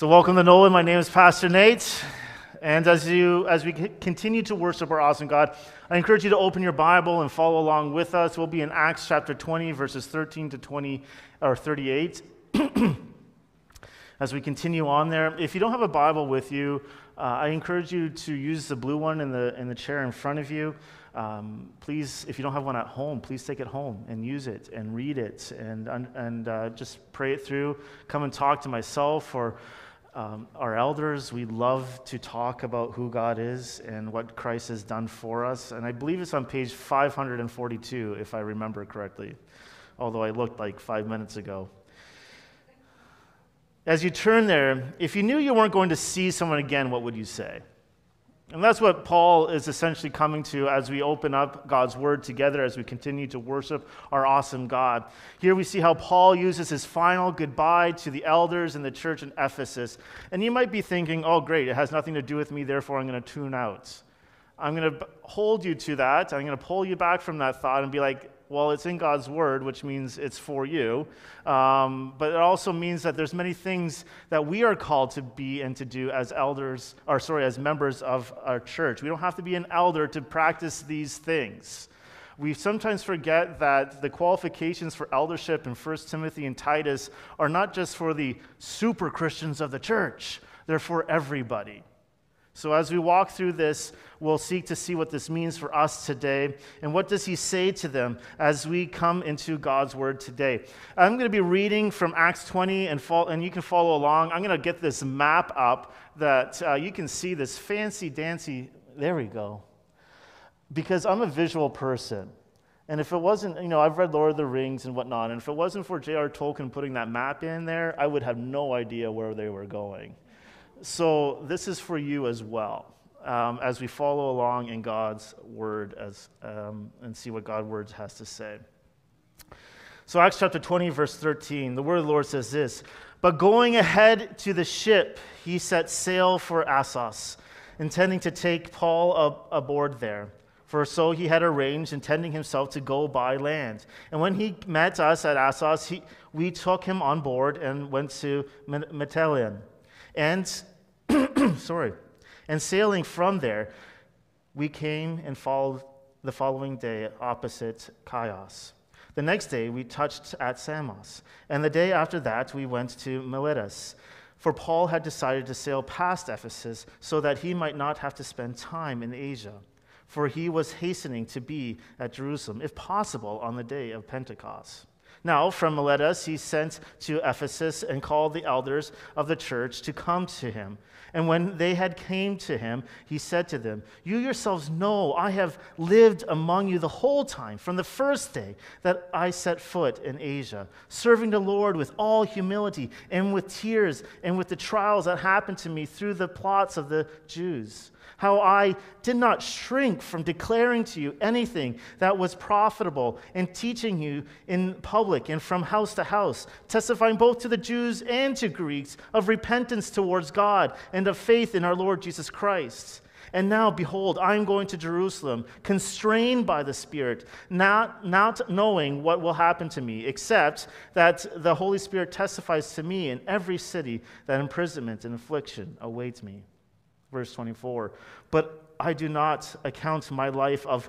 So welcome to Nolan. My name is Pastor Nate, and as we continue to worship our awesome God, I encourage you to open your Bible and follow along with us. We'll be in Acts chapter 20, verses 13 to 20 or 38. As we continue on there, if you don't have a Bible with you, I encourage you to use the blue one in the chair in front of you. Please, if you don't have one at home, please take it home and use it and read it and just pray it through. Come and talk to myself or our elders. We love to talk about who God is and what Christ has done for us. And I believe it's on page 542, if I remember correctly, although I looked like 5 minutes ago. As you turn there, if you knew you weren't going to see someone again, what would you say? And that's what Paul is essentially coming to as we open up God's Word together, as we continue to worship our awesome God. Here we see how Paul uses his final goodbye to the elders in the church in Ephesus. And you might be thinking, oh great, it has nothing to do with me, therefore I'm going to tune out. I'm going to hold you to that, I'm going to pull you back from that thought and be like, well, it's in God's Word, which means it's for you. But it also means that there's many things that we are called to be and to do as elders, or sorry, as members of our church. We don't have to be an elder to practice these things. We sometimes forget that the qualifications for eldership in 1 Timothy and Titus are not just for the super Christians of the church. They're for everybody. So as we walk through this, we'll seek to see what this means for us today. And what does he say to them as we come into God's Word today? I'm going to be reading from Acts 20, and you can follow along. I'm going to get this map up that you can see this fancy-dancy. There we go. Because I'm a visual person. And if it wasn't, I've read Lord of the Rings and whatnot, and if it wasn't for J.R. Tolkien putting that map in there, I would have no idea where they were going. So this is for you as well, as we follow along in God's Word and see what God's Word has to say. So Acts chapter 20, verse 13, the Word of the Lord says this, "But going ahead to the ship, he set sail for Assos, intending to take Paul aboard there. For so he had arranged, intending himself to go by land. And when he met us at Assos, we took him on board and went to Mytilene. And sailing from there, we came and followed the following day opposite Chios. The next day we touched at Samos, and the day after that we went to Miletus. For Paul had decided to sail past Ephesus so that he might not have to spend time in Asia, for he was hastening to be at Jerusalem, if possible, on the day of Pentecost. Now, from Miletus, he sent to Ephesus and called the elders of the church to come to him. And when they had came to him, he said to them, 'You yourselves know I have lived among you the whole time, from the first day that I set foot in Asia, serving the Lord with all humility and with tears and with the trials that happened to me through the plots of the Jews. How I did not shrink from declaring to you anything that was profitable and teaching you in public and from house to house, testifying both to the Jews and to Greeks of repentance towards God and of faith in our Lord Jesus Christ. And now, behold, I am going to Jerusalem, constrained by the Spirit, not knowing what will happen to me, except that the Holy Spirit testifies to me in every city that imprisonment and affliction awaits me.'" Verse 24, "But I do not account my life of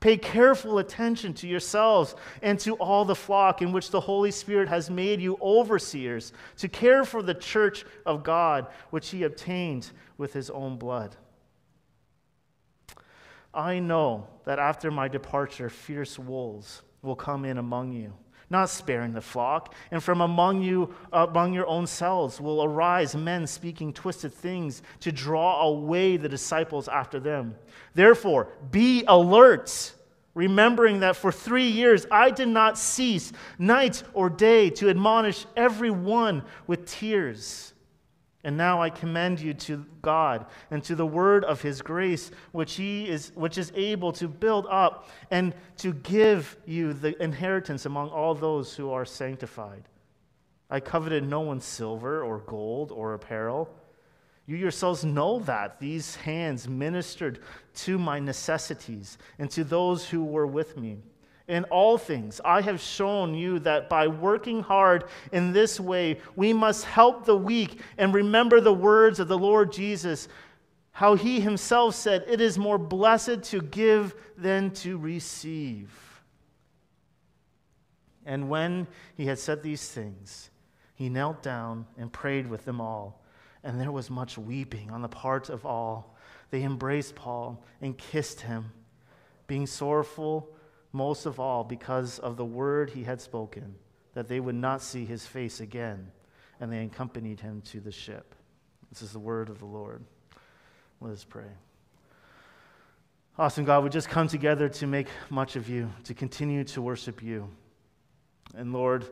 Pay careful attention to yourselves and to all the flock in which the Holy Spirit has made you overseers, to care for the church of God, which he obtained with his own blood. I know that after my departure, fierce wolves will come in among you, not sparing the flock, and from among you, among your own selves, will arise men speaking twisted things to draw away the disciples after them. Therefore, be alert, remembering that for 3 years I did not cease, night or day, to admonish everyone with tears. And now I commend you to God and to the word of his grace, which is able to build up and to give you the inheritance among all those who are sanctified. I coveted no one's silver or gold or apparel. You yourselves know that these hands ministered to my necessities and to those who were with me. In all things, I have shown you that by working hard in this way, we must help the weak and remember the words of the Lord Jesus, how he himself said, "It is more blessed to give than to receive." And when he had said these things, he knelt down and prayed with them all. And there was much weeping on the part of all. They embraced Paul and kissed him, being sorrowful most of all because of the word he had spoken, that they would not see his face again. And they accompanied him to the ship. This is the word of the Lord. Let us pray. Awesome God, we just come together to make much of you, to continue to worship you. And Lord,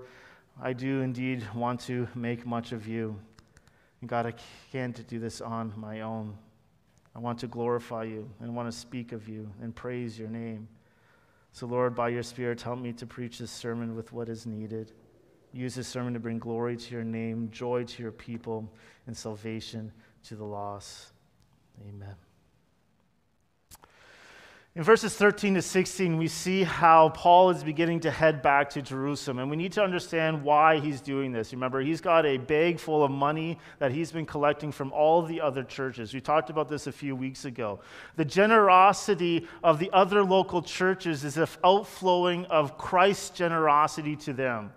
I do indeed want to make much of you. God, I can't do this on my own. I want to glorify you and want to speak of you and praise your name. So, Lord, by your Spirit, help me to preach this sermon with what is needed. Use this sermon to bring glory to your name, joy to your people, and salvation to the lost. Amen. In verses 13 to 16, we see how Paul is beginning to head back to Jerusalem, and we need to understand why he's doing this. Remember, he's got a bag full of money that he's been collecting from all the other churches. We talked about this a few weeks ago. The generosity of the other local churches is an outflowing of Christ's generosity to them.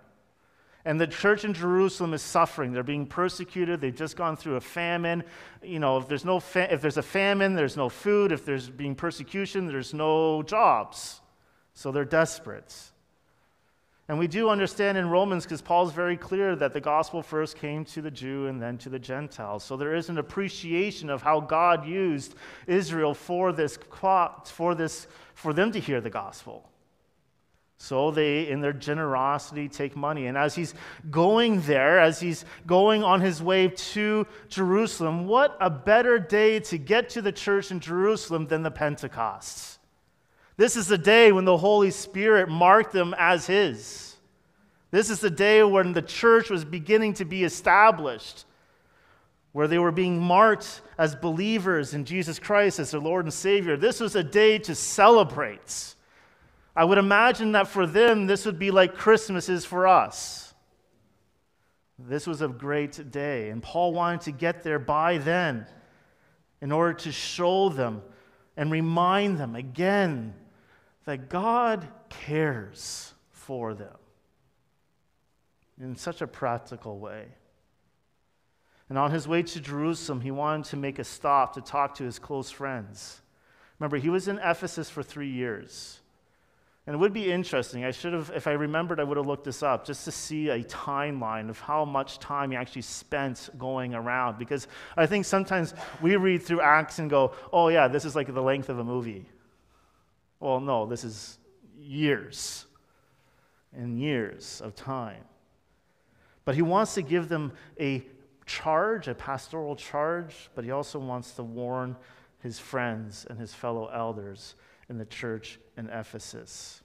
And the church in Jerusalem is suffering. They're being persecuted. They've just gone through a famine. You know, if there's a famine, there's no food. If there's being persecution, there's no jobs. So they're desperate. And we do understand in Romans, because Paul's very clear that the gospel first came to the Jew and then to the Gentiles. So there is an appreciation of how God used Israel for them to hear the gospel. So they, in their generosity, take money. And as he's going on his way to Jerusalem, what a better day to get to the church in Jerusalem than the Pentecost. This is the day when the Holy Spirit marked them as his. This is the day when the church was beginning to be established, where they were being marked as believers in Jesus Christ as their Lord and Savior. This was a day to celebrate. I would imagine that for them, this would be like Christmas is for us. This was a great day, and Paul wanted to get there by then in order to show them and remind them again that God cares for them in such a practical way. And on his way to Jerusalem, he wanted to make a stop to talk to his close friends. Remember, he was in Ephesus for 3 years. And it would be interesting, if I remembered, I would have looked this up, just to see a timeline of how much time he actually spent going around. Because I think sometimes we read through Acts and go, oh yeah, this is like the length of a movie. Well, no, this is years and years of time. But he wants to give them a charge, a pastoral charge, but he also wants to warn his friends and his fellow elders in the church in Ephesus.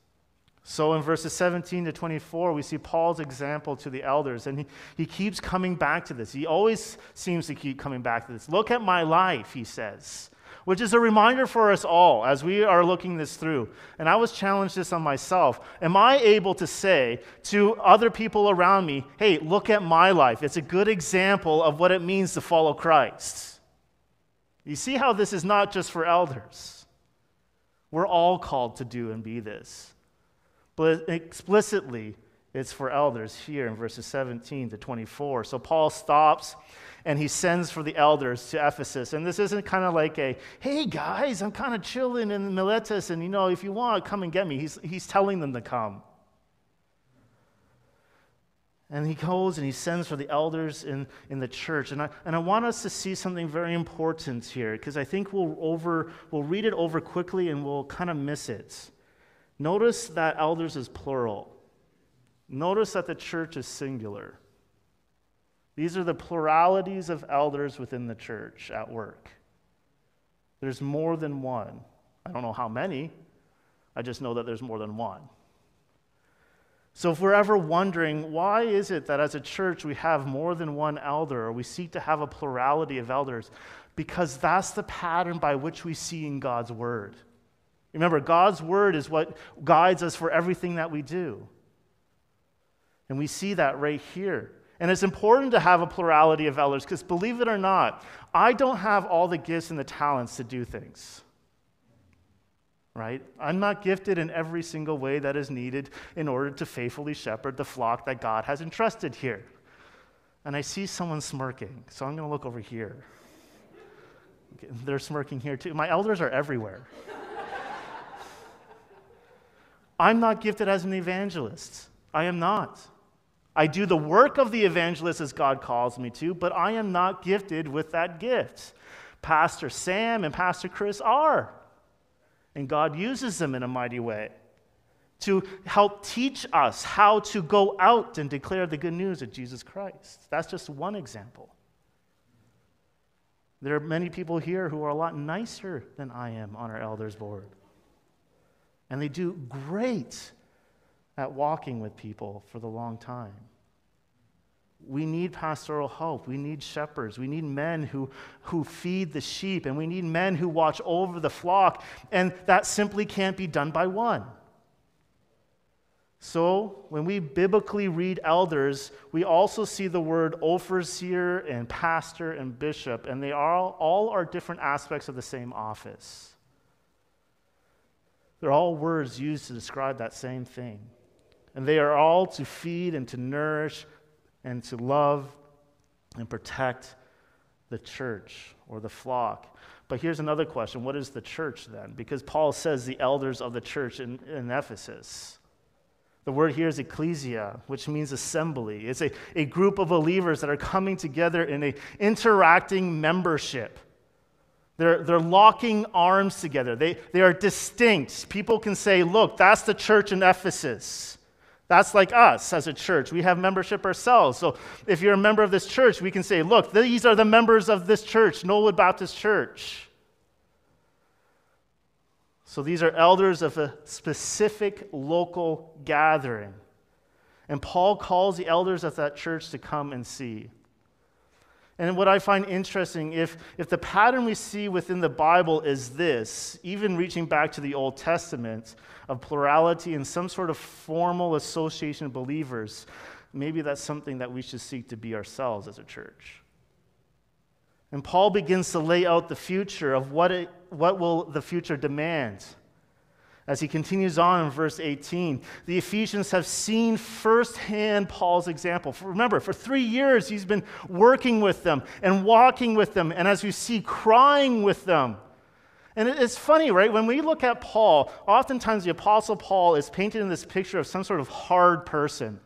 So in verses 17 to 24, we see Paul's example to the elders, and he keeps coming back to this. He always seems to keep coming back to this. Look at my life, he says, which is a reminder for us all as we are looking this through. And I was challenged this on myself. Am I able to say to other people around me, hey, look at my life. It's a good example of what it means to follow Christ. You see how this is not just for elders. We're all called to do and be this. But explicitly, it's for elders here in verses 17 to 24. So Paul stops and he sends for the elders to Ephesus. And this isn't kind of like a, hey guys, I'm kind of chilling in Miletus and if you want, come and get me. He's telling them to come. And he goes and he sends for the elders in the church. And I want us to see something very important here, because I think we'll read it over quickly and we'll kind of miss it. Notice that elders is plural. Notice that the church is singular. These are the pluralities of elders within the church at work. There's more than one. I don't know how many. I just know that there's more than one. So if we're ever wondering, why is it that as a church we have more than one elder, or we seek to have a plurality of elders? Because that's the pattern by which we see in God's word. Remember, God's word is what guides us for everything that we do. And we see that right here. And it's important to have a plurality of elders, because believe it or not, I don't have all the gifts and the talents to do things. Right? I'm not gifted in every single way that is needed in order to faithfully shepherd the flock that God has entrusted here. And I see someone smirking, so I'm going to look over here. They're smirking here too. My elders are everywhere. I'm not gifted as an evangelist. I am not. I do the work of the evangelist as God calls me to, but I am not gifted with that gift. Pastor Sam and Pastor Chris are. And God uses them in a mighty way to help teach us how to go out and declare the good news of Jesus Christ. That's just one example. There are many people here who are a lot nicer than I am on our elders board. And they do great at walking with people for the long time. We need pastoral help. We need shepherds. We need men who feed the sheep, and we need men who watch over the flock, and that simply can't be done by one. So when we biblically read elders, we also see the word overseer and pastor and bishop, and they all are different aspects of the same office. They're all words used to describe that same thing, and they are all to feed and to nourish and to love and protect the church or the flock. But here's another question. What is the church then? Because Paul says the elders of the church in Ephesus. The word here is ecclesia, which means assembly. It's a group of believers that are coming together in an interacting membership. They're locking arms together. They are distinct. People can say, look, that's the church in Ephesus. That's like us as a church. We have membership ourselves. So if you're a member of this church, we can say, look, these are the members of this church, Knollwood Baptist Church. So these are elders of a specific local gathering. And Paul calls the elders of that church to come and see. And what I find interesting, if the pattern we see within the Bible is this, even reaching back to the Old Testament, of plurality and some sort of formal association of believers, maybe that's something that we should seek to be ourselves as a church. And Paul begins to lay out the future of what will the future demand. As he continues on in verse 18, the Ephesians have seen firsthand Paul's example. Remember, for 3 years he's been working with them and walking with them, and as we see, crying with them. And it's funny, right? When we look at Paul, oftentimes the Apostle Paul is painted in this picture of some sort of hard person.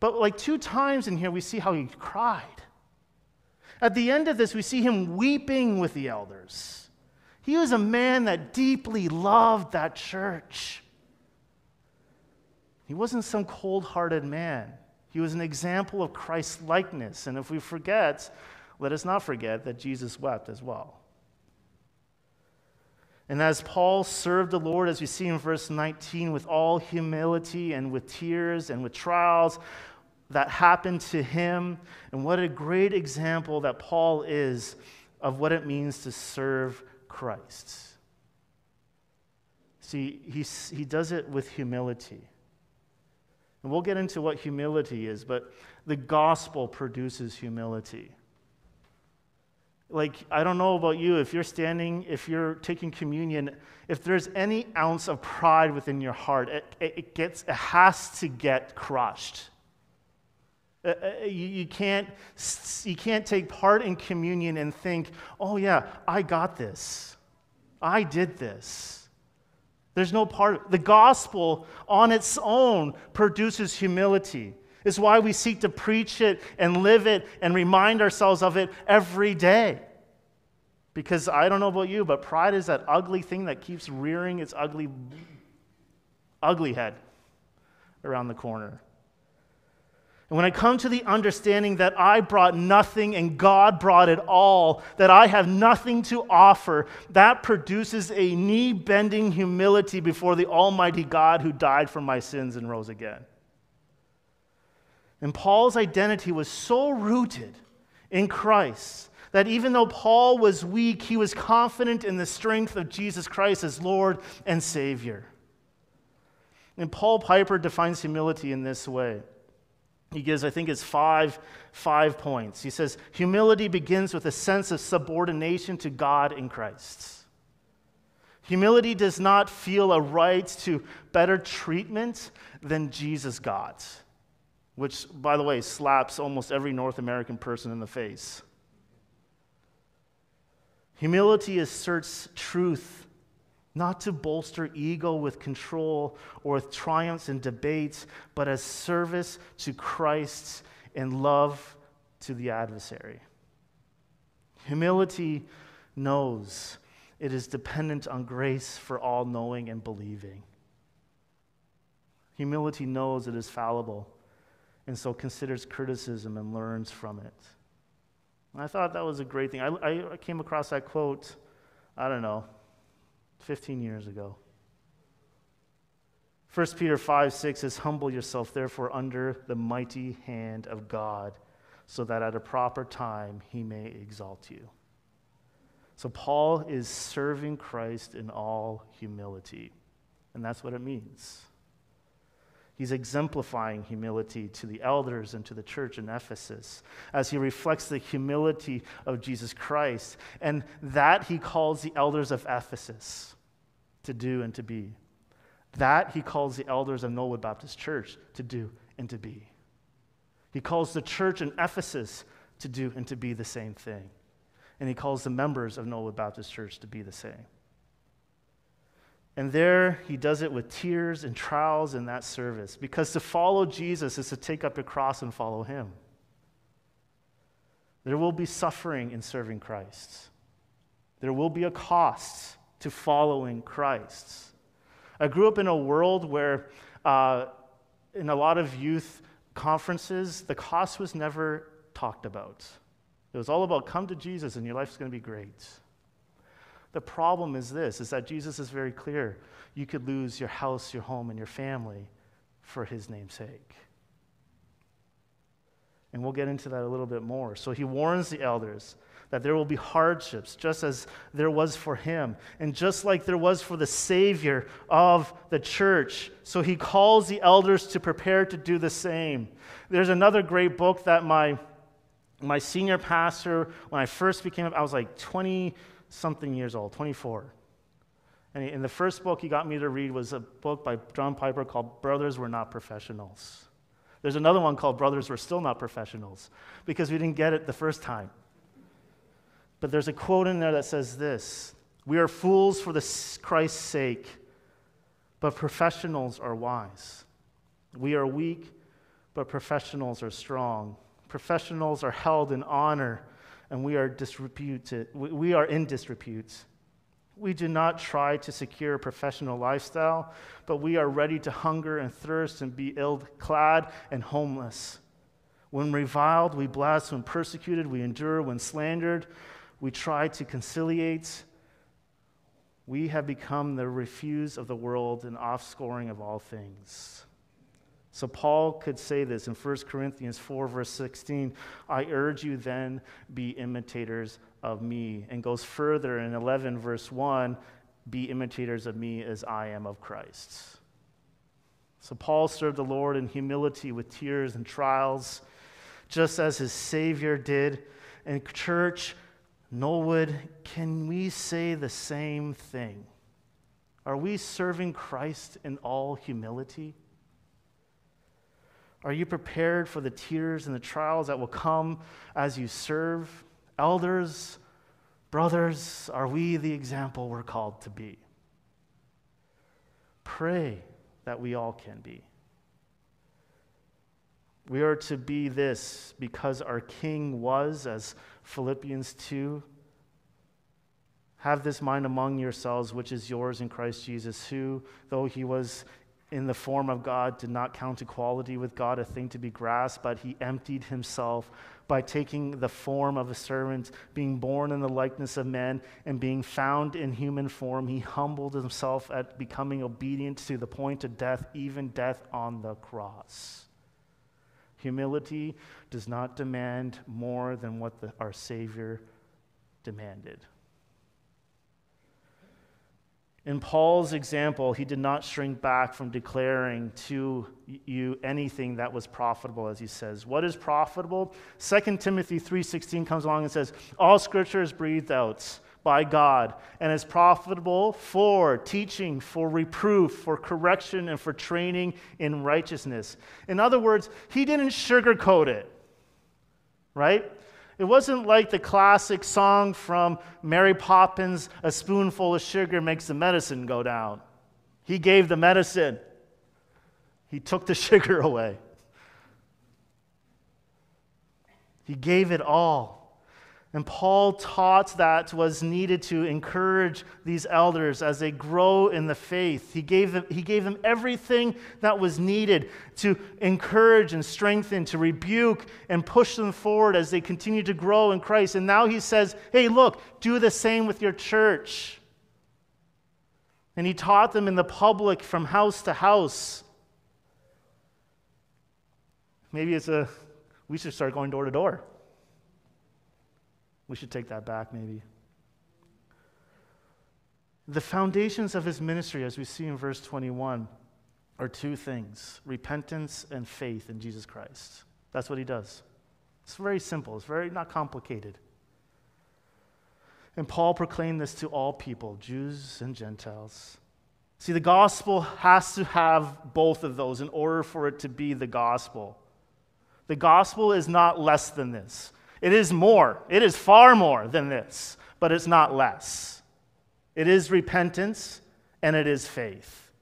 But like 2 times in here, we see how he cried. At the end of this, we see him weeping with the elders. He was a man that deeply loved that church. He wasn't some cold-hearted man. He was an example of Christ's likeness. And if we forget, let us not forget that Jesus wept as well. And as Paul served the Lord, as we see in verse 19, with all humility and with tears and with trials that happened to him, and what a great example that Paul is of what it means to serve Christ. See, he does it with humility. And we'll get into what humility is, but the gospel produces humility. Like, I don't know about you, if you're taking communion, if there's any ounce of pride within your heart, it has to get crushed. You can't take part in communion and think, oh yeah, I got this. I did this. There's no part of it. The gospel on its own produces humility. It's why we seek to preach it and live it and remind ourselves of it every day. Because I don't know about you, but pride is that ugly thing that keeps rearing its ugly head around the corner. And when I come to the understanding that I brought nothing and God brought it all, that I have nothing to offer, that produces a knee-bending humility before the Almighty God who died for my sins and rose again. And Paul's identity was so rooted in Christ that even though Paul was weak, he was confident in the strength of Jesus Christ as Lord and Savior. And Paul Piper defines humility in this way. He gives, I think it's five points. He says, humility begins with a sense of subordination to God in Christ. Humility does not feel a right to better treatment than Jesus God, which, by the way, slaps almost every North American person in the face. Humility asserts truth, not to bolster ego with control or with triumphs and debates, but as service to Christ and love to the adversary. Humility knows it is dependent on grace for all knowing and believing. Humility knows it is fallible and so considers criticism and learns from it. And I thought that was a great thing. I came across that quote, 15 years ago. 1 Peter 5:6 says, humble yourself, therefore, under the mighty hand of God, so that at a proper time he may exalt you. So Paul is serving Christ in all humility, and that's what it means. He's exemplifying humility to the elders and to the church in Ephesus as he reflects the humility of Jesus Christ, and that he calls the elders of Ephesus to do and to be. That he calls the elders of Knollwood Baptist Church to do and to be. He calls the church in Ephesus to do and to be the same thing. And he calls the members of Knollwood Baptist Church to be the same. And there he does it with tears and trials in that service, because to follow Jesus is to take up your cross and follow him. There will be suffering in serving Christ. There will be a cost to following Christ. I grew up in a world where in a lot of youth conferences, the cost was never talked about. It was all about come to Jesus and your life's going to be great. The problem is this, is that Jesus is very clear. You could lose your house, your home, and your family for his name's sake. And we'll get into that a little bit more. So he warns the elders that there will be hardships, just as there was for him, and just like there was for the Savior of the church. So he calls the elders to prepare to do the same. There's another great book that my senior pastor, when I first became, I was like 20-something years old, 24. And in the first book he got me to read was a book by John Piper called Brothers Were Not Professionals. There's another one called Brothers Were Still Not Professionals, because we didn't get it the first time. But there's a quote in there that says this, we are fools for the Christ's sake, but professionals are wise. We are weak, but professionals are strong. Professionals are held in honor, and we are in disrepute. We do not try to secure a professional lifestyle, but we are ready to hunger and thirst and be ill-clad and homeless. When reviled, we bless. When persecuted, we endure. When slandered, we try to conciliate. We have become the refuse of the world and offscouring of all things. So Paul could say this in 1 Corinthians 4, verse 16, I urge you then, be imitators of me. And goes further in 11, verse 1, be imitators of me as I am of Christ. So Paul served the Lord in humility with tears and trials, just as his Savior did. And church, Knollwood, can we say the same thing? Are we serving Christ in all humility? Are you prepared for the tears and the trials that will come as you serve? Elders, brothers, are we the example we're called to be? Pray that we all can be. We are to be this because our King was, as Philippians 2, have this mind among yourselves, which is yours in Christ Jesus, who, though he was in the form of God, did not count equality with God a thing to be grasped, but he emptied himself by taking the form of a servant, being born in the likeness of men, and being found in human form, he humbled himself at becoming obedient to the point of death, even death on the cross. Humility does not demand more than what our Savior demanded. In Paul's example, he did not shrink back from declaring to you anything that was profitable, as he says. What is profitable? 2 Timothy 3:16 comes along and says, all scripture is breathed out by God and is profitable for teaching, for reproof, for correction, and for training in righteousness. In other words, he didn't sugarcoat it, right? It wasn't like the classic song from Mary Poppins, a spoonful of sugar makes the medicine go down. He gave the medicine. He took the sugar away. He gave it all. And Paul taught that was needed to encourage these elders as they grow in the faith. He gave them everything that was needed to encourage and strengthen, to rebuke and push them forward as they continue to grow in Christ. And now he says, hey, look, do the same with your church. And he taught them in the public from house to house. Maybe we should start going door to door. We should take that back, maybe. The foundations of his ministry, as we see in verse 21, are two things: repentance and faith in Jesus Christ. That's what he does. It's very simple. It's very not complicated. And Paul proclaimed this to all people, Jews and Gentiles. See, the gospel has to have both of those in order for it to be the gospel. The gospel is not less than this. It is more. It is far more than this, but it's not less. It is repentance and it is faith.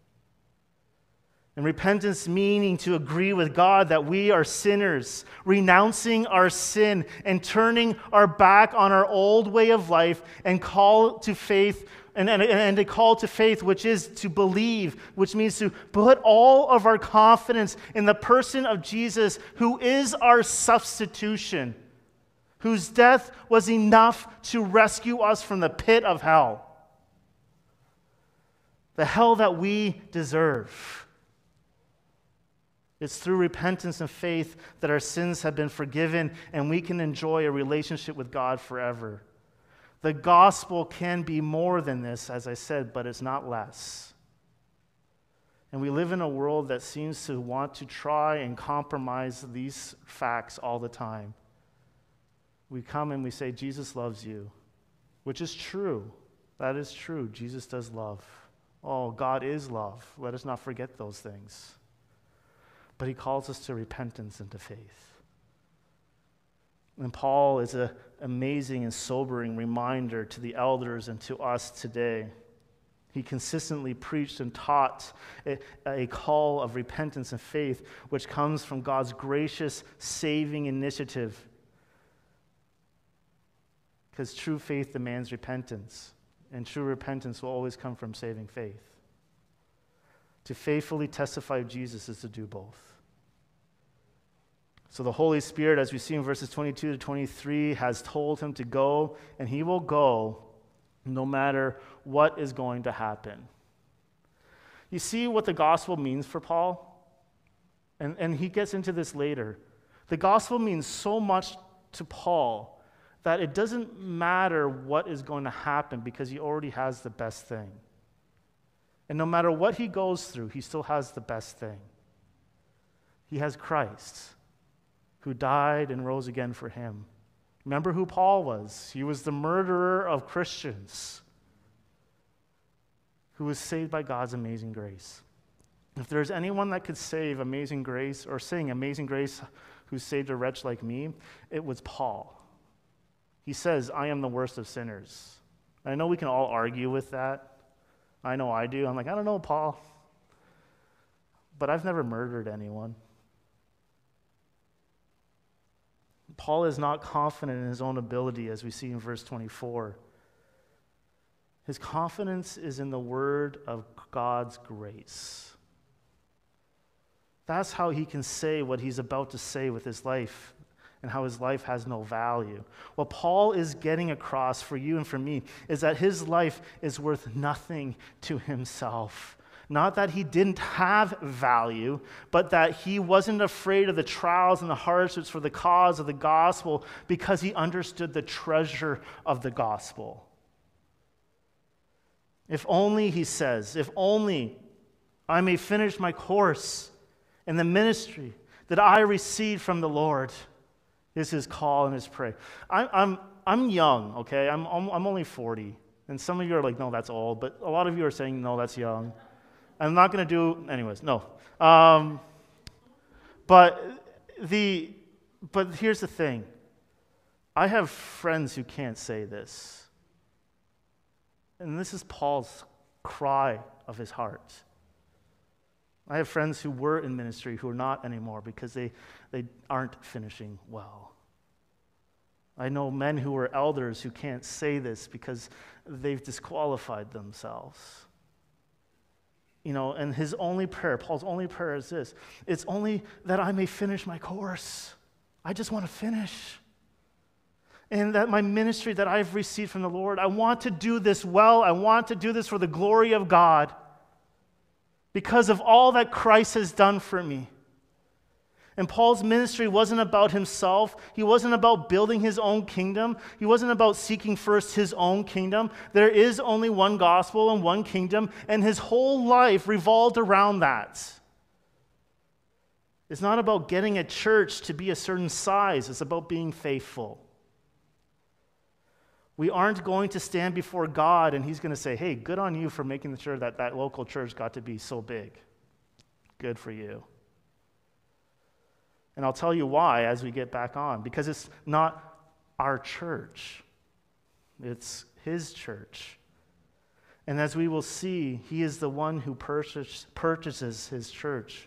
And repentance meaning to agree with God that we are sinners, renouncing our sin and turning our back on our old way of life and call to faith, and a call to faith, which is to believe, which means to put all of our confidence in the person of Jesus, who is our substitution, whose death was enough to rescue us from the pit of hell, the hell that we deserve. It's through repentance and faith that our sins have been forgiven and we can enjoy a relationship with God forever. The gospel can be more than this, as I said, but it's not less. And we live in a world that seems to want to try and compromise these facts all the time. We come and we say, Jesus loves you, which is true. That is true. Jesus does love. Oh, God is love. Let us not forget those things. But he calls us to repentance and to faith. And Paul is an amazing and sobering reminder to the elders and to us today. He consistently preached and taught a call of repentance and faith, which comes from God's gracious saving initiative. Because true faith demands repentance, and true repentance will always come from saving faith. To faithfully testify of Jesus is to do both. So the Holy Spirit, as we see in verses 22 to 23, has told him to go, and he will go no matter what is going to happen. You see what the gospel means for Paul? And he gets into this later. The gospel means so much to Paul that it doesn't matter what is going to happen because he already has the best thing. And no matter what he goes through, he still has the best thing. He has Christ, who died and rose again for him. Remember who Paul was. He was the murderer of Christians who was saved by God's amazing grace. If there's anyone that could save amazing grace or sing amazing grace who saved a wretch like me, it was Paul. He says, I am the worst of sinners. I know we can all argue with that. I know I do. I'm like, I don't know, Paul. But I've never murdered anyone. Paul is not confident in his own ability, as we see in verse 24. His confidence is in the word of God's grace. That's how he can say what he's about to say with his life and how his life has no value. What Paul is getting across for you and for me is that his life is worth nothing to himself. Not that he didn't have value, but that he wasn't afraid of the trials and the hardships for the cause of the gospel because he understood the treasure of the gospel. If only, he says, if only I may finish my course in the ministry that I received from the Lord, is his call and his prayer. I'm young, okay? I'm only 40. And some of you are like, no, that's old. But a lot of you are saying, no, that's young. I'm not going to do, anyways, no. But here's the thing. I have friends who can't say this. And this is Paul's cry of his heart. I have friends who were in ministry who are not anymore because they aren't finishing well. I know men who are elders who can't say this because they've disqualified themselves. You know, and his only prayer, Paul's only prayer is this. It's only that I may finish my course. I just want to finish. And that my ministry that I've received from the Lord, I want to do this well. I want to do this for the glory of God because of all that Christ has done for me. And Paul's ministry wasn't about himself. He wasn't about building his own kingdom. He wasn't about seeking first his own kingdom. There is only one gospel and one kingdom, and his whole life revolved around that. It's not about getting a church to be a certain size. It's about being faithful. We aren't going to stand before God, and he's going to say, hey, good on you for making sure that that local church got to be so big. Good for you. And I'll tell you why as we get back on. Because it's not our church. It's his church. And as we will see, he is the one who purchases his church.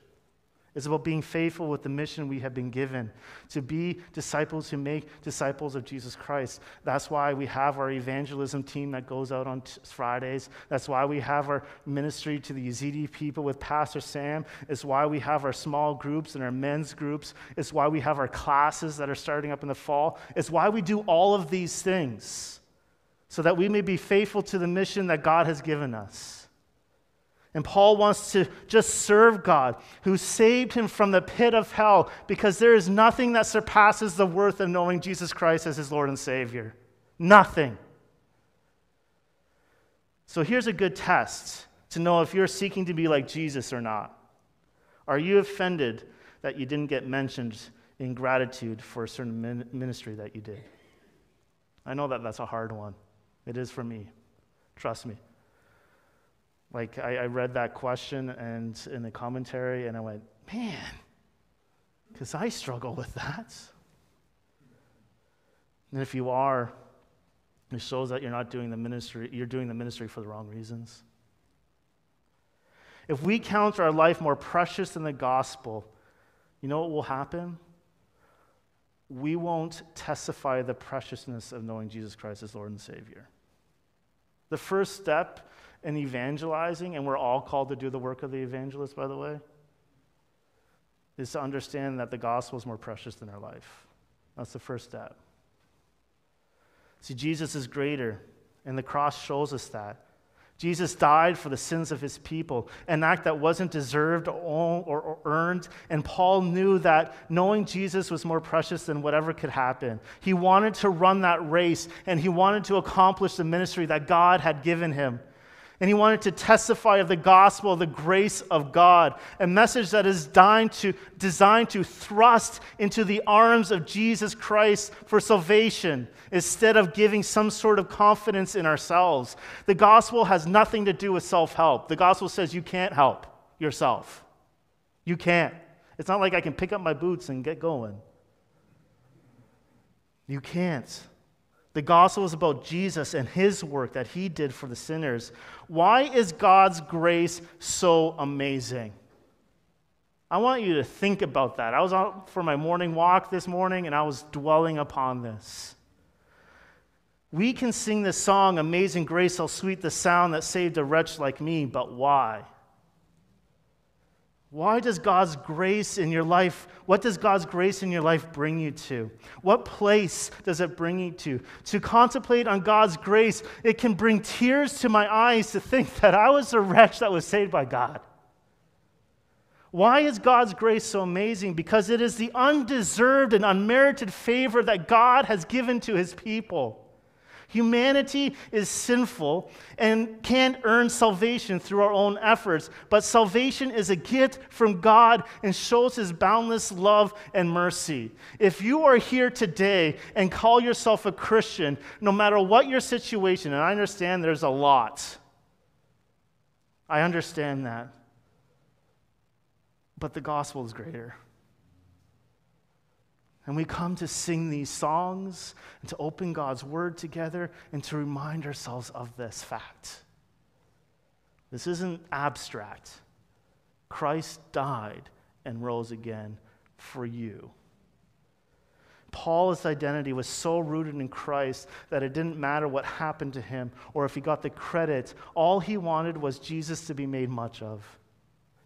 It's about being faithful with the mission we have been given. To be disciples who make disciples of Jesus Christ. That's why we have our evangelism team that goes out on Fridays. That's why we have our ministry to the Yazidi people with Pastor Sam. It's why we have our small groups and our men's groups. It's why we have our classes that are starting up in the fall. It's why we do all of these things. So that we may be faithful to the mission that God has given us. And Paul wants to just serve God, who saved him from the pit of hell, because there is nothing that surpasses the worth of knowing Jesus Christ as his Lord and Savior. Nothing. So here's a good test to know if you're seeking to be like Jesus or not. Are you offended that you didn't get mentioned in gratitude for a certain ministry that you did? I know that that's a hard one. It is for me. Trust me. Like, I read that question and in the commentary, and I went, man, because I struggle with that. And if you are, it shows that you're not doing the ministry, you're doing the ministry for the wrong reasons. If we count our life more precious than the gospel, you know what will happen? We won't testify the preciousness of knowing Jesus Christ as Lord and Savior. The first step and evangelizing, and we're all called to do the work of the evangelist, by the way, is to understand that the gospel is more precious than our life. That's the first step. See, Jesus is greater, and the cross shows us that. Jesus died for the sins of his people, an act that wasn't deserved or earned, and Paul knew that knowing Jesus was more precious than whatever could happen. He wanted to run that race, and he wanted to accomplish the ministry that God had given him. And he wanted to testify of the gospel, the grace of God, a message that is designed to thrust into the arms of Jesus Christ for salvation instead of giving some sort of confidence in ourselves. The gospel has nothing to do with self-help. The gospel says you can't help yourself. You can't. It's not like I can pick up my boots and get going. You can't. The gospel is about Jesus and his work that he did for the sinners. Why is God's grace so amazing? I want you to think about that. I was out for my morning walk this morning, and I was dwelling upon this. We can sing this song, Amazing Grace, how sweet the sound that saved a wretch like me, but why? Why does God's grace in your life, what does God's grace in your life bring you to? What place does it bring you to? To contemplate on God's grace, it can bring tears to my eyes to think that I was a wretch that was saved by God. Why is God's grace so amazing? Because it is the undeserved and unmerited favor that God has given to his people. Humanity is sinful and can't earn salvation through our own efforts, but salvation is a gift from God and shows his boundless love and mercy. If you are here today and call yourself a Christian, no matter what your situation, and I understand there's a lot, I understand that, but the gospel is greater. And we come to sing these songs and to open God's word together and to remind ourselves of this fact. This isn't abstract. Christ died and rose again for you. Paul's identity was so rooted in Christ that it didn't matter what happened to him or if he got the credit. All he wanted was Jesus to be made much of.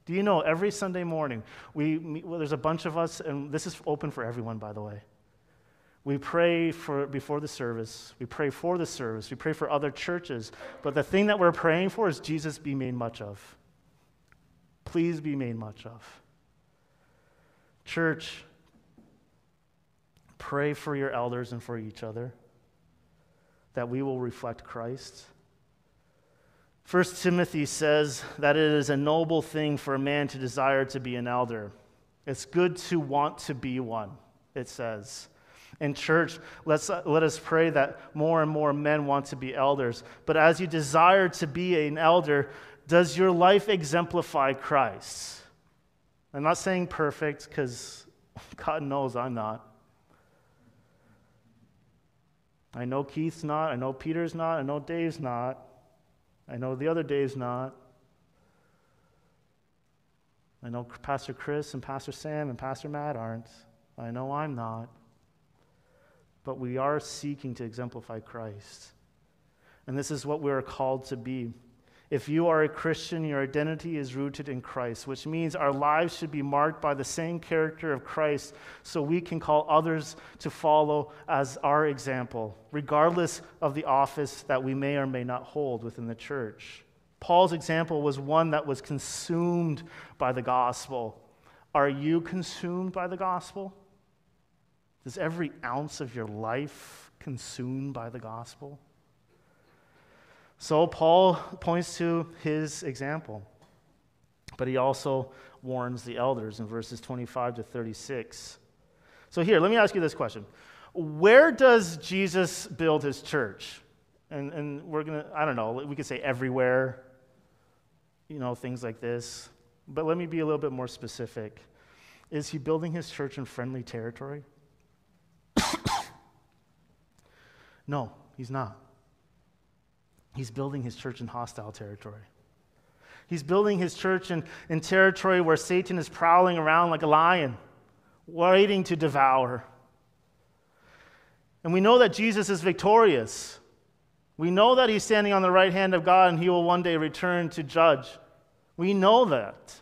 Do you know, every Sunday morning, we meet, well, there's a bunch of us, and this is open for everyone, by the way. We pray before the service. We pray for the service. We pray for other churches. But the thing that we're praying for is Jesus be made much of. Please be made much of. Church, pray for your elders and for each other that we will reflect Christ. 1 Timothy says that it is a noble thing for a man to desire to be an elder. It's good to want to be one, it says. In church, let us pray that more and more men want to be elders. But as you desire to be an elder, does your life exemplify Christ? I'm not saying perfect, because God knows I'm not. I know Keith's not. I know Peter's not. I know Dave's not. I know the other day's not. I know Pastor Chris and Pastor Sam and Pastor Matt aren't. I know I'm not. But we are seeking to exemplify Christ. And this is what we are called to be. If you are a Christian, your identity is rooted in Christ, which means our lives should be marked by the same character of Christ so we can call others to follow as our example, regardless of the office that we may or may not hold within the church. Paul's example was one that was consumed by the gospel. Are you consumed by the gospel? Is every ounce of your life consumed by the gospel? So Paul points to his example, but he also warns the elders in verses 25 to 36. So here, let me ask you this question. Where does Jesus build his church? And we're going to, I don't know, we could say everywhere, you know, things like this. But let me be a little bit more specific. Is he building his church in friendly territory? No, he's not. He's building his church in hostile territory. He's building his church in territory where Satan is prowling around like a lion, waiting to devour. And we know that Jesus is victorious. We know that he's standing on the right hand of God and he will one day return to judge. We know that.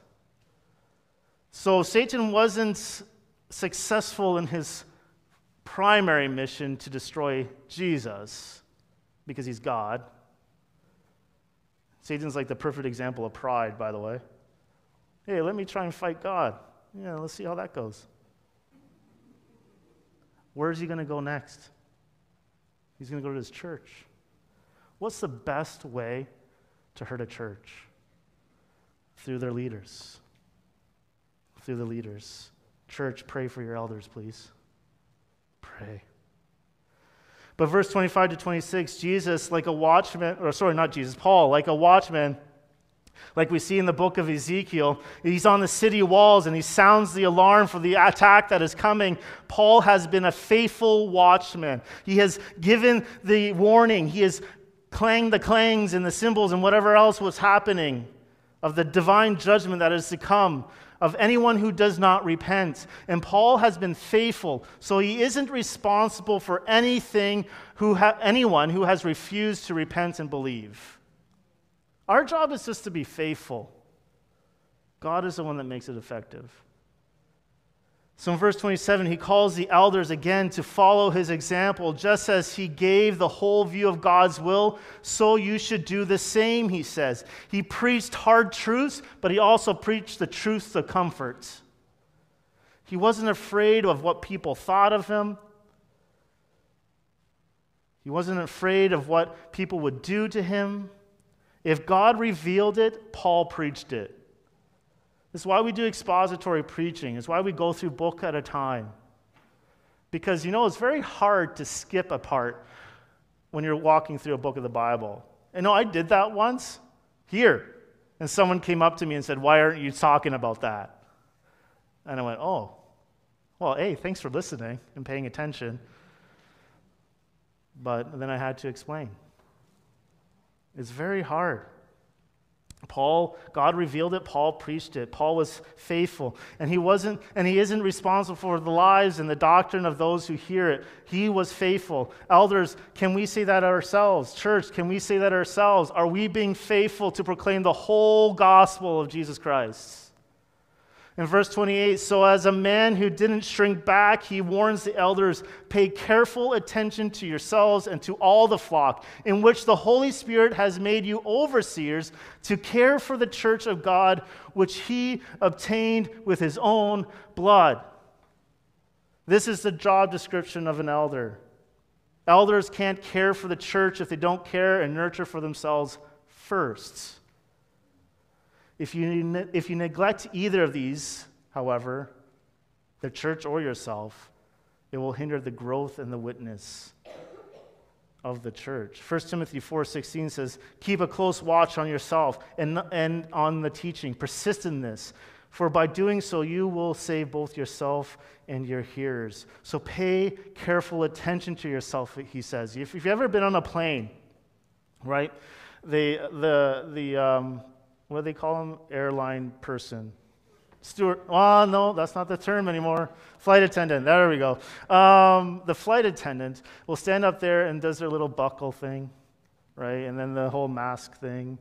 So Satan wasn't successful in his primary mission to destroy Jesus because he's God. Satan's like the perfect example of pride, by the way. Hey, let me try and fight God. Yeah, let's see how that goes. Where is he going to go next? He's going to go to his church. What's the best way to hurt a church? Through their leaders. Through the leaders. Church, pray for your elders, please. Pray. But verse 25 to 26, Paul, like a watchman, like we see in the book of Ezekiel, he's on the city walls and he sounds the alarm for the attack that is coming. Paul has been a faithful watchman. He has given the warning. He has clanged the clangs and the cymbals and whatever else was happening of the divine judgment that is to come, of anyone who does not repent. And Paul has been faithful, so he isn't responsible for anyone who has refused to repent and believe. Our job is just to be faithful. God is the one that makes it effective. So in verse 27, he calls the elders again to follow his example. Just as he gave the whole view of God's will, so you should do the same, he says. He preached hard truths, but he also preached the truths of comfort. He wasn't afraid of what people thought of him. He wasn't afraid of what people would do to him. If God revealed it, Paul preached it. It's why we do expository preaching. It's why we go through book at a time. Because, you know, it's very hard to skip a part when you're walking through a book of the Bible. And no, I did that once here. And someone came up to me and said, "Why aren't you talking about that?" And I went, "Oh, well, hey, thanks for listening and paying attention." But then I had to explain. It's very hard. Paul, God revealed it, Paul preached it. Paul was faithful, and he isn't responsible for the lives and the doctrine of those who hear it. He was faithful. Elders, can we say that ourselves? Church, can we say that ourselves? Are we being faithful to proclaim the whole gospel of Jesus Christ? In verse 28, so as a man who didn't shrink back, he warns the elders, pay careful attention to yourselves and to all the flock, in which the Holy Spirit has made you overseers to care for the church of God, which he obtained with his own blood. This is the job description of an elder. Elders can't care for the church if they don't care and nurture for themselves first. If you neglect either of these, however, the church or yourself, it will hinder the growth and the witness of the church. 1 Timothy 4:16 says, keep a close watch on yourself and on the teaching. Persist in this, for by doing so you will save both yourself and your hearers. So pay careful attention to yourself, he says. If you've ever been on a plane, right, what do they call him? Airline person. Steward. Oh, no, that's not the term anymore. Flight attendant. There we go. The flight attendant will stand up there and does their little buckle thing, right? And then the whole mask thing.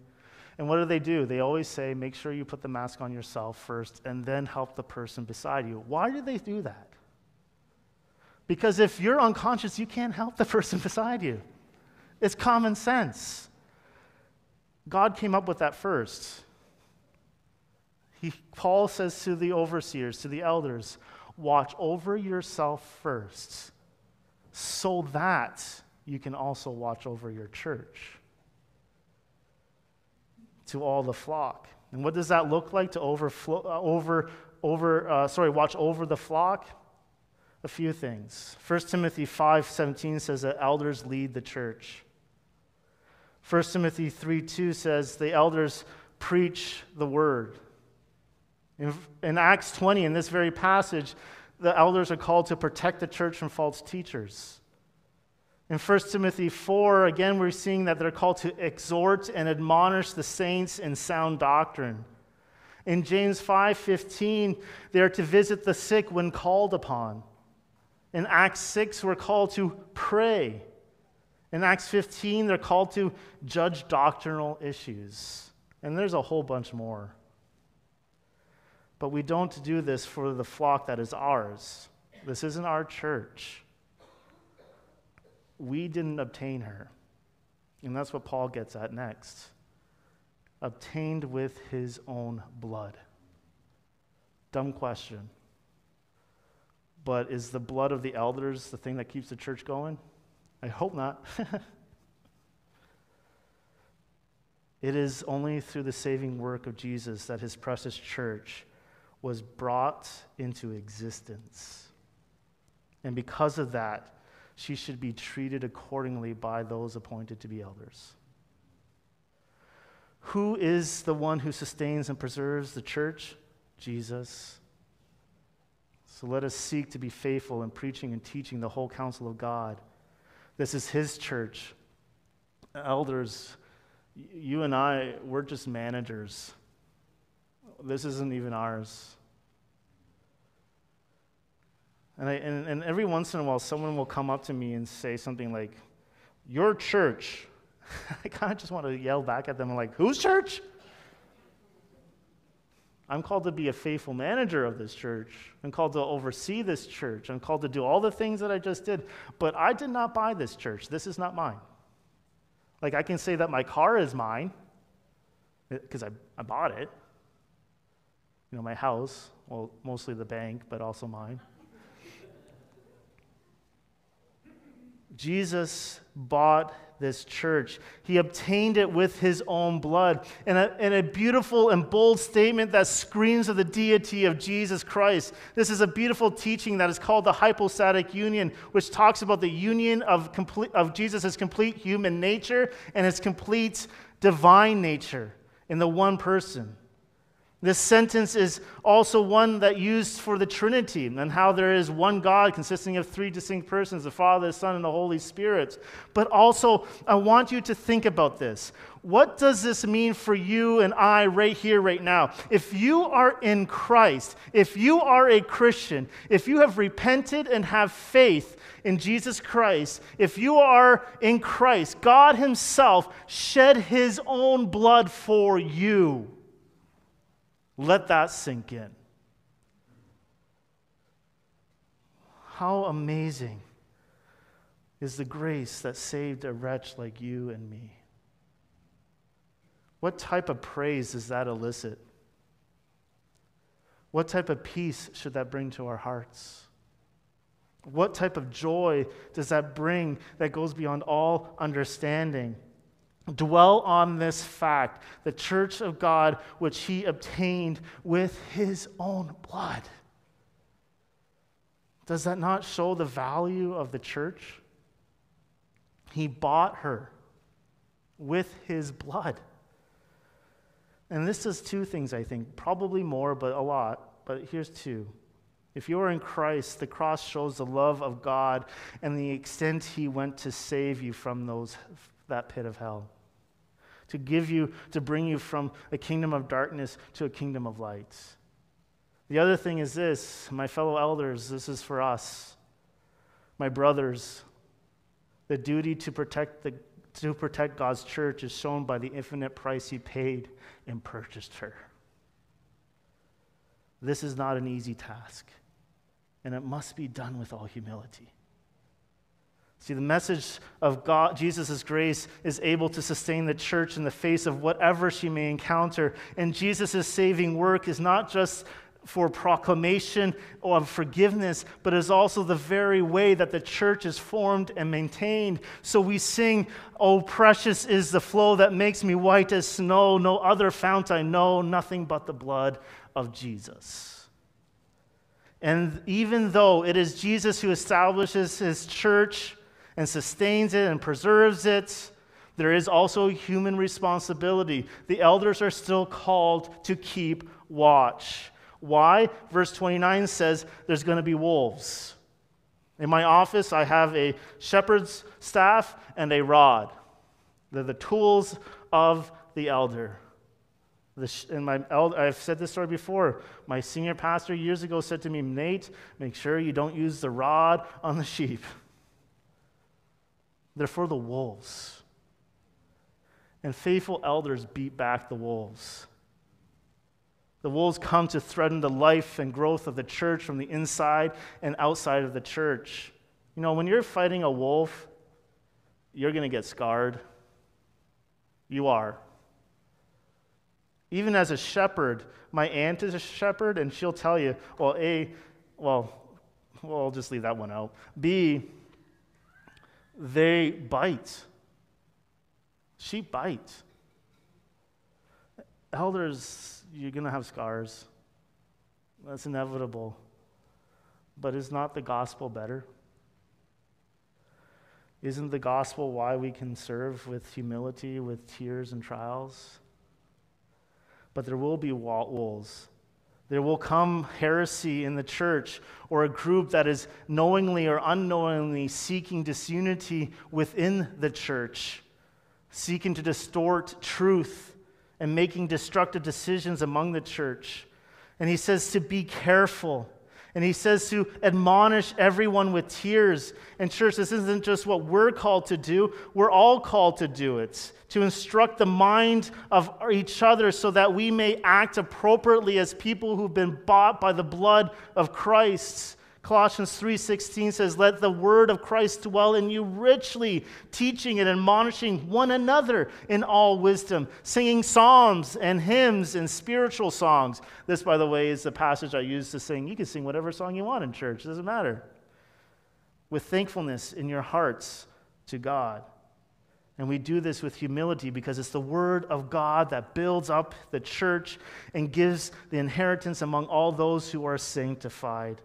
And what do? They always say, make sure you put the mask on yourself first and then help the person beside you. Why do they do that? Because if you're unconscious, you can't help the person beside you. It's common sense. God came up with that first. Paul says to the overseers, to the elders, watch over yourself first so that you can also watch over your church. To all the flock. And what does that look like to watch over the flock? A few things. 1 Timothy 5:17 says that elders lead the church. 1 Timothy 3:2 says the elders preach the word. In Acts 20, in this very passage, the elders are called to protect the church from false teachers. In 1 Timothy 4, again, we're seeing that they're called to exhort and admonish the saints in sound doctrine. In James 5:15, they are to visit the sick when called upon. In Acts 6, we're called to pray. In Acts 15, they're called to judge doctrinal issues. And there's a whole bunch more. But we don't do this for the flock that is ours. This isn't our church. We didn't obtain her. And that's what Paul gets at next. Obtained with his own blood. Dumb question. But is the blood of the elders the thing that keeps the church going? I hope not. It is only through the saving work of Jesus that his precious church was brought into existence. And because of that, she should be treated accordingly by those appointed to be elders. Who is the one who sustains and preserves the church? Jesus. So let us seek to be faithful in preaching and teaching the whole counsel of God. This is his church. Elders, you and I, we're just managers. This isn't even ours. And every once in a while, someone will come up to me and say something like, your church. I kind of just want to yell back at them, like, whose church? I'm called to be a faithful manager of this church. I'm called to oversee this church. I'm called to do all the things that I just did. But I did not buy this church. This is not mine. Like, I can say that my car is mine because I bought it. You know, my house, well, mostly the bank, but also mine. Jesus bought this church. He obtained it with his own blood. And a beautiful and bold statement that screams of the deity of Jesus Christ. This is a beautiful teaching that is called the hypostatic union, which talks about the union of Jesus' complete human nature and his complete divine nature in the one person. This sentence is also one that used for the Trinity and how there is one God consisting of three distinct persons, the Father, the Son, and the Holy Spirit. But also, I want you to think about this. What does this mean for you and I right here, right now? If you are in Christ, if you are a Christian, if you have repented and have faith in Jesus Christ, if you are in Christ, God himself shed his own blood for you. Let that sink in. How amazing is the grace that saved a wretch like you and me? What type of praise does that elicit? What type of peace should that bring to our hearts? What type of joy does that bring that goes beyond all understanding? Dwell on this fact, the church of God, which he obtained with his own blood. Does that not show the value of the church? He bought her with his blood. And this does two things, I think. Probably more, but a lot. But here's two. If you are in Christ, the cross shows the love of God and the extent he went to save you from that pit of hell, to bring you from a kingdom of darkness to a kingdom of light. The other thing is this, my fellow elders, this is for us, my brothers. The duty to protect God's church is shown by the infinite price he paid and purchased her. This is not an easy task, and it must be done with all humility. See, the message of God, Jesus' grace, is able to sustain the church in the face of whatever she may encounter. And Jesus' saving work is not just for proclamation or forgiveness, but is also the very way that the church is formed and maintained. So we sing, "Oh, precious is the flow that makes me white as snow. No other fount I know, nothing but the blood of Jesus." And even though it is Jesus who establishes his church and sustains it and preserves it, there is also human responsibility. The elders are still called to keep watch. Why? Verse 29 says there's going to be wolves. In my office, I have a shepherd's staff and a rod. They're the tools of the elder. I've said this story before. My senior pastor years ago said to me, "Nate, make sure you don't use the rod on the sheep. They're for the wolves." And faithful elders beat back the wolves. The wolves come to threaten the life and growth of the church from the inside and outside of the church. You know, when you're fighting a wolf, you're going to get scarred. You are. Even as a shepherd, my aunt is a shepherd, and she'll tell you, I'll just leave that one out. B, they bite. Sheep bite. Elders, you're going to have scars. That's inevitable. But is not the gospel better? Isn't the gospel why we can serve with humility, with tears and trials? But there will be wolves. There will come heresy in the church, or a group that is knowingly or unknowingly seeking disunity within the church, seeking to distort truth and making destructive decisions among the church. And he says to be careful. And he says to admonish everyone with tears. And church, this isn't just what we're called to do. We're all called to do it, to instruct the mind of each other so that we may act appropriately as people who've been bought by the blood of Christ. Colossians 3:16 says, "Let the word of Christ dwell in you richly, teaching and admonishing one another in all wisdom, singing psalms and hymns and spiritual songs." This, by the way, is the passage I used to sing. You can sing whatever song you want in church. It doesn't matter. With thankfulness in your hearts to God. And we do this with humility because it's the word of God that builds up the church and gives the inheritance among all those who are sanctified.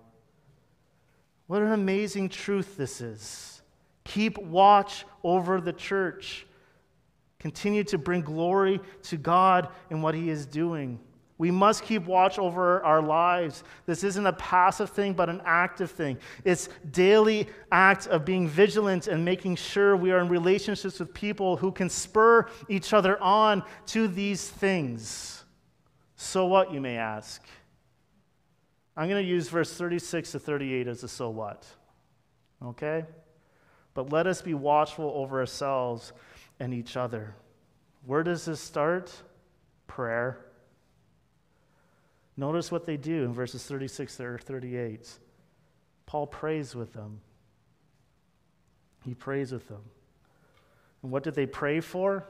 What an amazing truth this is. Keep watch over the church. Continue to bring glory to God in what he is doing. We must keep watch over our lives. This isn't a passive thing, but an active thing. It's daily act of being vigilant and making sure we are in relationships with people who can spur each other on to these things. So what, you may ask? I'm going to use verse 36 to 38 as a so what, okay? But let us be watchful over ourselves and each other. Where does this start? Prayer. Notice what they do in verses 36 to 38. Paul prays with them. He prays with them. And what did they pray for?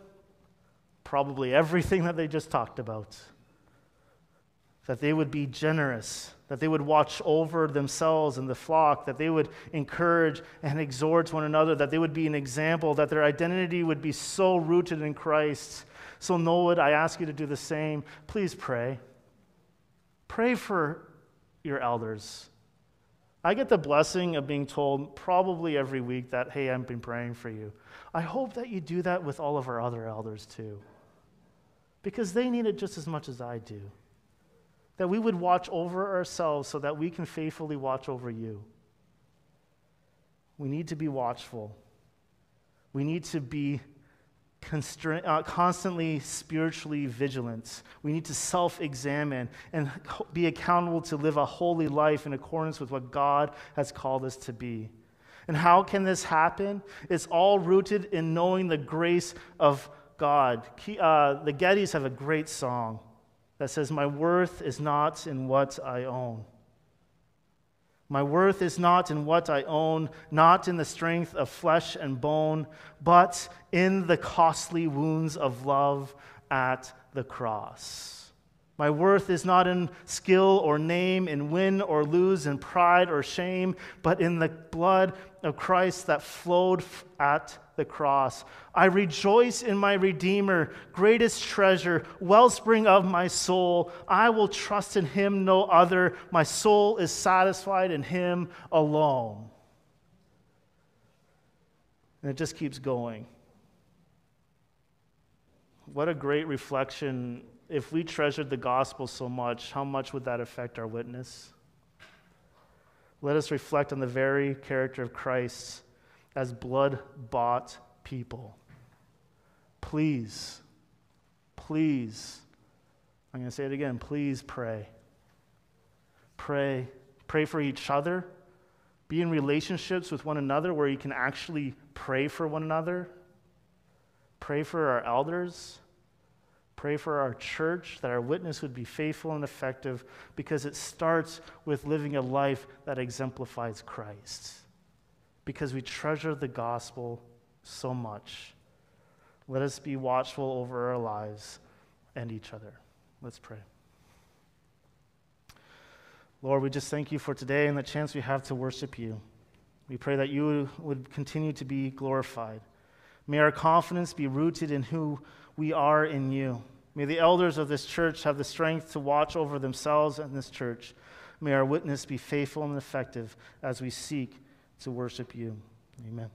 Probably everything that they just talked about. That they would be generous, that they would watch over themselves and the flock, that they would encourage and exhort one another, that they would be an example, that their identity would be so rooted in Christ. So, Knollwood, I ask you to do the same. Please pray. Pray for your elders. I get the blessing of being told probably every week that, hey, I've been praying for you. I hope that you do that with all of our other elders too, because they need it just as much as I do. That we would watch over ourselves so that we can faithfully watch over you. We need to be watchful. We need to be constantly spiritually vigilant. We need to self-examine and be accountable to live a holy life in accordance with what God has called us to be. And how can this happen? It's all rooted in knowing the grace of God. The Gettys have a great song that says, "My worth is not in what I own. My worth is not in what I own, not in the strength of flesh and bone, but in the costly wounds of love at the cross. My worth is not in skill or name, in win or lose, in pride or shame, but in the blood of Christ that flowed at the cross. I rejoice in my Redeemer, greatest treasure, wellspring of my soul. I will trust in him, no other. My soul is satisfied in him alone." And it just keeps going. What a great reflection. If we treasured the gospel so much, how much would that affect our witness? Let us reflect on the very character of Christ as blood-bought people. Please, please, I'm going to say it again, please pray. Pray. Pray for each other. Be in relationships with one another where you can actually pray for one another. Pray for our elders. Pray for our church, that our witness would be faithful and effective, because it starts with living a life that exemplifies Christ. Because we treasure the gospel so much. Let us be watchful over our lives and each other. Let's pray. Lord, we just thank you for today and the chance we have to worship you. We pray that you would continue to be glorified. May our confidence be rooted in who we are in you. May the elders of this church have the strength to watch over themselves and this church. May our witness be faithful and effective as we seek to worship you. Amen.